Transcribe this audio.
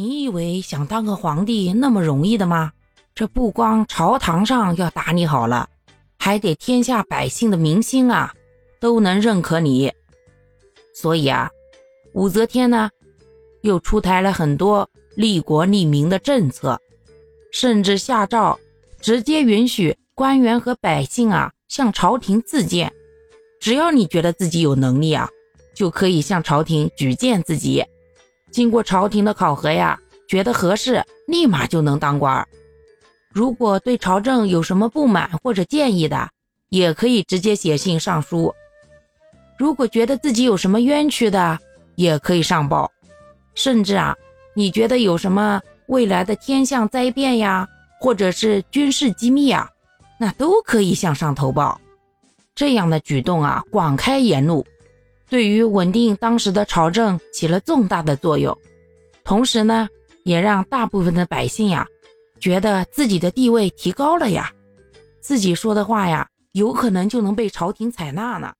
你以为想当个皇帝那么容易的吗？这不光朝堂上要打你好了，还得天下百姓的民心啊，都能认可你。所以啊，武则天呢，又出台了很多利国利民的政策，甚至下诏直接允许官员和百姓啊向朝廷自荐，只要你觉得自己有能力啊，就可以向朝廷举荐自己，经过朝廷的考核呀，觉得合适，立马就能当官。如果对朝政有什么不满或者建议的，也可以直接写信上书。如果觉得自己有什么冤屈的，也可以上报。甚至啊，你觉得有什么未来的天象灾变呀，或者是军事机密啊，那都可以向上投报。这样的举动啊，广开言路，对于稳定当时的朝政起了重大的作用，同时呢，也让大部分的百姓呀，觉得自己的地位提高了呀，自己说的话呀，有可能就能被朝廷采纳呢。